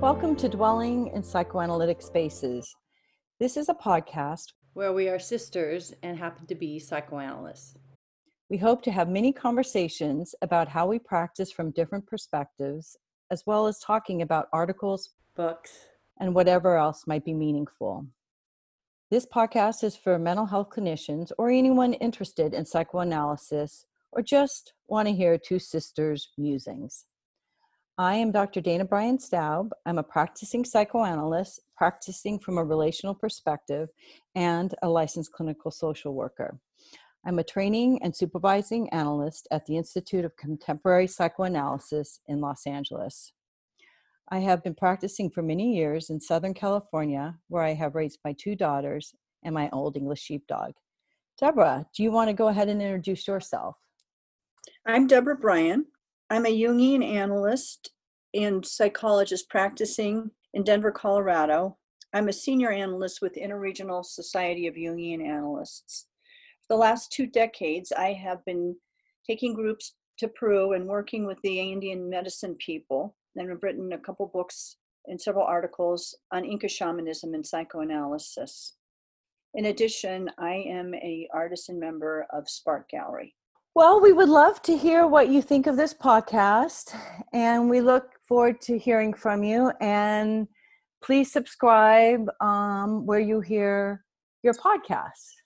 Welcome to Dwelling in Psychoanalytic Spaces. This is a podcast where we are sisters and happen to be psychoanalysts. We hope to have many conversations about how we practice from different perspectives, as well as talking about articles, books, and whatever else might be meaningful. This podcast is for mental health clinicians or anyone interested in psychoanalysis or just want to hear two sisters' musings. I am Dr. Dana Bryan Staub. I'm a practicing psychoanalyst, practicing from a relational perspective, and a licensed clinical social worker. I'm a training and supervising analyst at the Institute of Contemporary Psychoanalysis in Los Angeles. I have been practicing for many years in Southern California, where I have raised my two daughters and my old English sheepdog. Deborah, do you want to go ahead and introduce yourself? I'm Dana Bryan. I'm a Jungian analyst and psychologist practicing in Denver, Colorado. I'm a senior analyst with Interregional Society of Jungian Analysts. For the last 2 decades, I have been taking groups to Peru and working with the Andean medicine people. And I've written a couple books and several articles on Inca shamanism and psychoanalysis. In addition, I am an artist and member of Spark Gallery. Well, we would love to hear what you think of this podcast, and we look forward to hearing from you. And please subscribe where you hear your podcasts.